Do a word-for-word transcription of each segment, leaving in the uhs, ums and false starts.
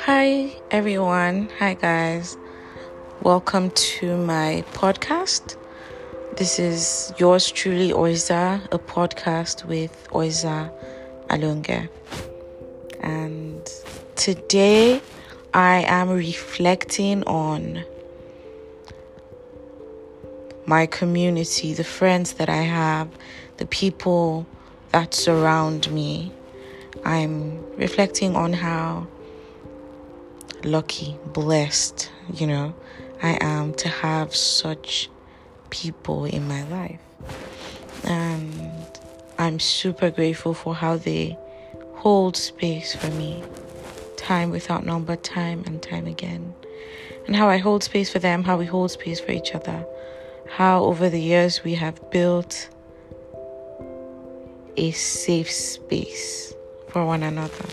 Hi everyone, hi guys, welcome to my podcast. This is yours truly, Oiza, a podcast with Oiza Alunge. And today I am reflecting on my community, the friends that I have, the people that surround me. I'm reflecting on how lucky, blessed, you know, I am to have such people in my life. And I'm super grateful for how they hold space for me, time without number, time and time again. And how I hold space for them, how we hold space for each other. How over the years we have built a safe space for one another.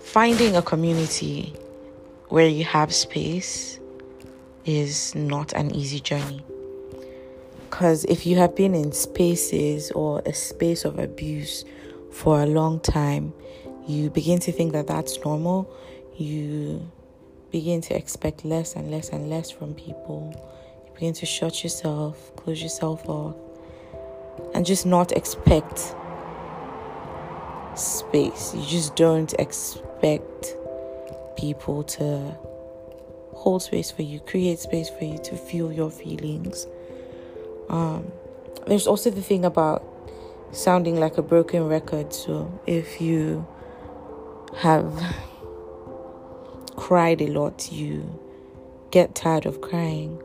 Finding a community where you have space is not an easy journey. Because if you have been in spaces or a space of abuse for a long time, you begin to think that that's normal. You begin to expect less and less and less from people. Begin to shut yourself, close yourself off, and just not expect space. You just don't expect people to hold space for you, create space for you, to feel your feelings. Um, there's also the thing about sounding like a broken record. So if you have cried a lot, you get tired of crying.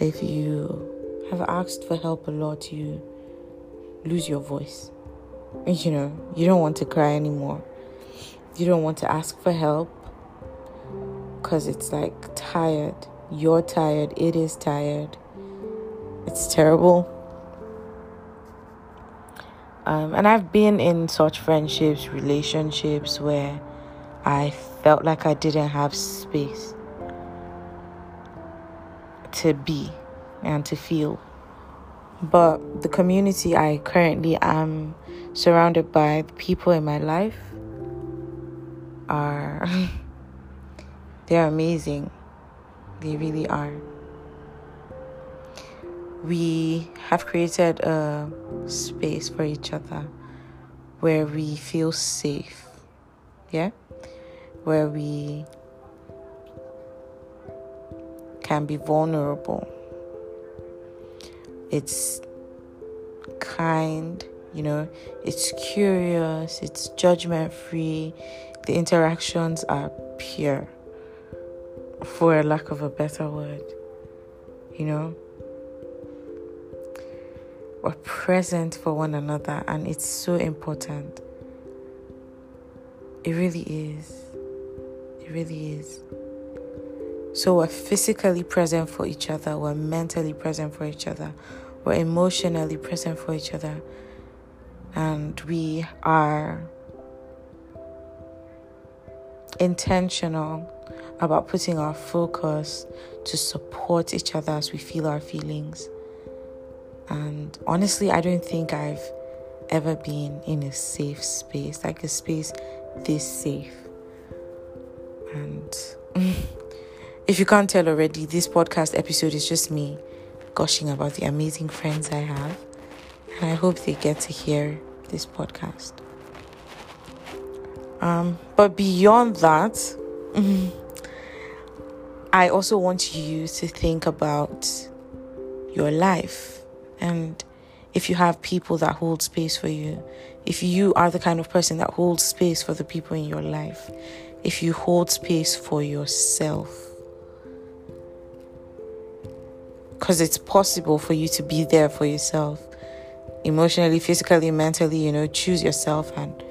If you have asked for help a lot, you lose your voice. You know, you don't want to cry anymore. You don't want to ask for help because it's like tired. You're tired. It is tired. It's terrible. Um, and I've been in such friendships, relationships where I felt like I didn't have space to be and to feel. But the community I currently am surrounded by, the people in my life, are they're amazing. They really are. We have created a space for each other where we feel safe. Yeah? Where we can be vulnerable. It's kind, you know, it's curious, it's judgment-free. The interactions are pure, for lack of a better word, you know. We're present for one another, and it's so important. It really is. It really is. So we're physically present for each other, we're mentally present for each other, we're emotionally present for each other, and we are intentional about putting our focus to support each other as we feel our feelings. And honestly, I don't think I've ever been in a safe space, like a space this safe. And if you can't tell already, this podcast episode is just me gushing about the amazing friends I have. And I hope they get to hear this podcast. Um, but beyond that, I also want you to think about your life. And if you have people that hold space for you, if you are the kind of person that holds space for the people in your life, if you hold space for yourself. Because it's possible for you to be there for yourself. Emotionally, physically, mentally, you know, choose yourself and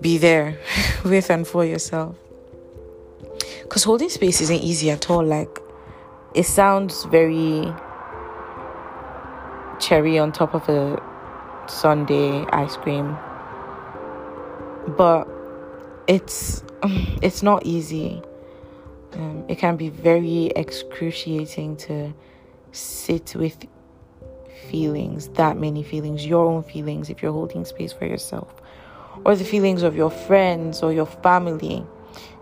be there with and for yourself. Because holding space isn't easy at all. Like, it sounds very cherry on top of a sundae ice cream. But it's it's not easy. Um, it can be very excruciating to sit with feelings, that many feelings, your own feelings, if you're holding space for yourself, or the feelings of your friends or your family,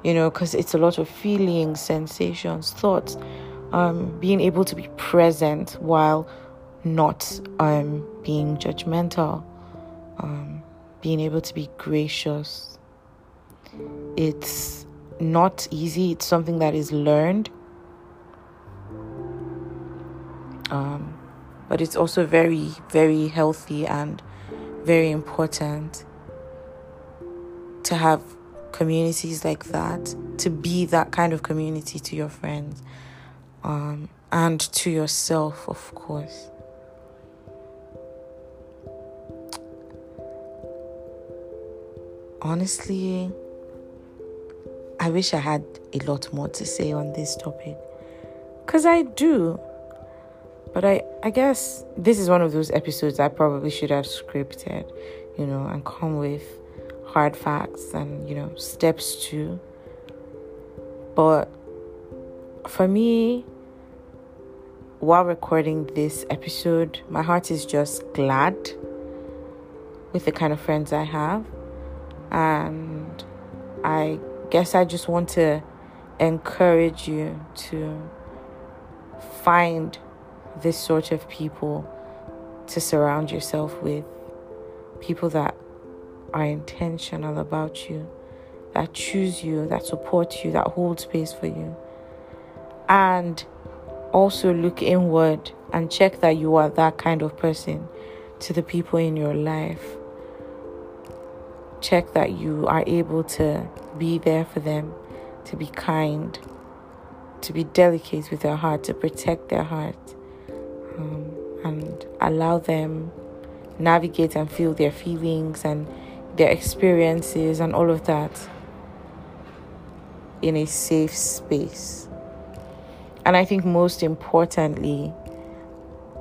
you know, because it's a lot of feelings, sensations, thoughts. Um, being able to be present while not um, being judgmental, um, being able to be gracious. It's not easy. It's something that is learned. Um, but it's also very, very healthy and very important to have communities like that, to be that kind of community to your friends, um, and to yourself, of course. Honestly, I wish I had a lot more to say on this topic, because I do. But I, I guess this is one of those episodes I probably should have scripted, you know, and come with hard facts and, you know, steps too. But for me, while recording this episode, my heart is just glad with the kind of friends I have. And I guess I just want to encourage you to find this sort of people to surround yourself with, people that are intentional about you, that choose you, that support you, that hold space for you. And also look inward and check that you are that kind of person to the people in your life. Check that you are able to be there for them, to be kind, to be delicate with their heart, to protect their heart, um, and allow them navigate and feel their feelings and their experiences and all of that in a safe space. And I think most importantly,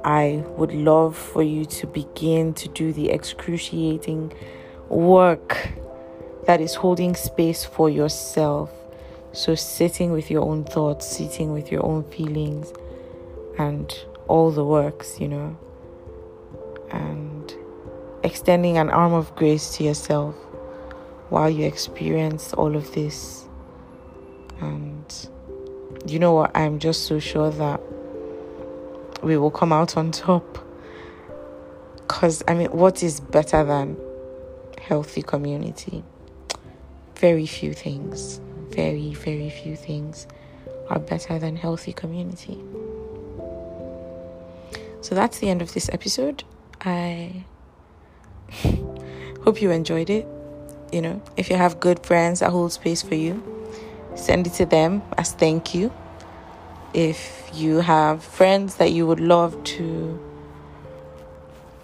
I would love for you to begin to do the excruciating work that is holding space for yourself. So sitting with your own thoughts, sitting with your own feelings, and all the works, you know, and extending an arm of grace to yourself while you experience all of this. And you know what, I'm just so sure that we will come out on top, because I mean, what is better than healthy community? Very few things, very, very few things are better than healthy community. So that's the end of this episode. I hope you enjoyed it. You know, if you have good friends that hold space for you, send it to them as thank you. If you have friends that you would love to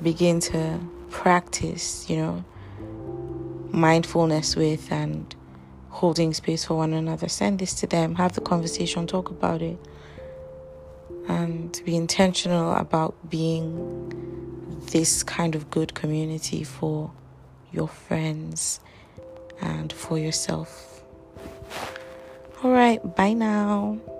begin to practice, you know, mindfulness with and holding space for one another, send this to them, have the conversation, talk about it, and be intentional about being this kind of good community for your friends and for yourself. All right, bye now.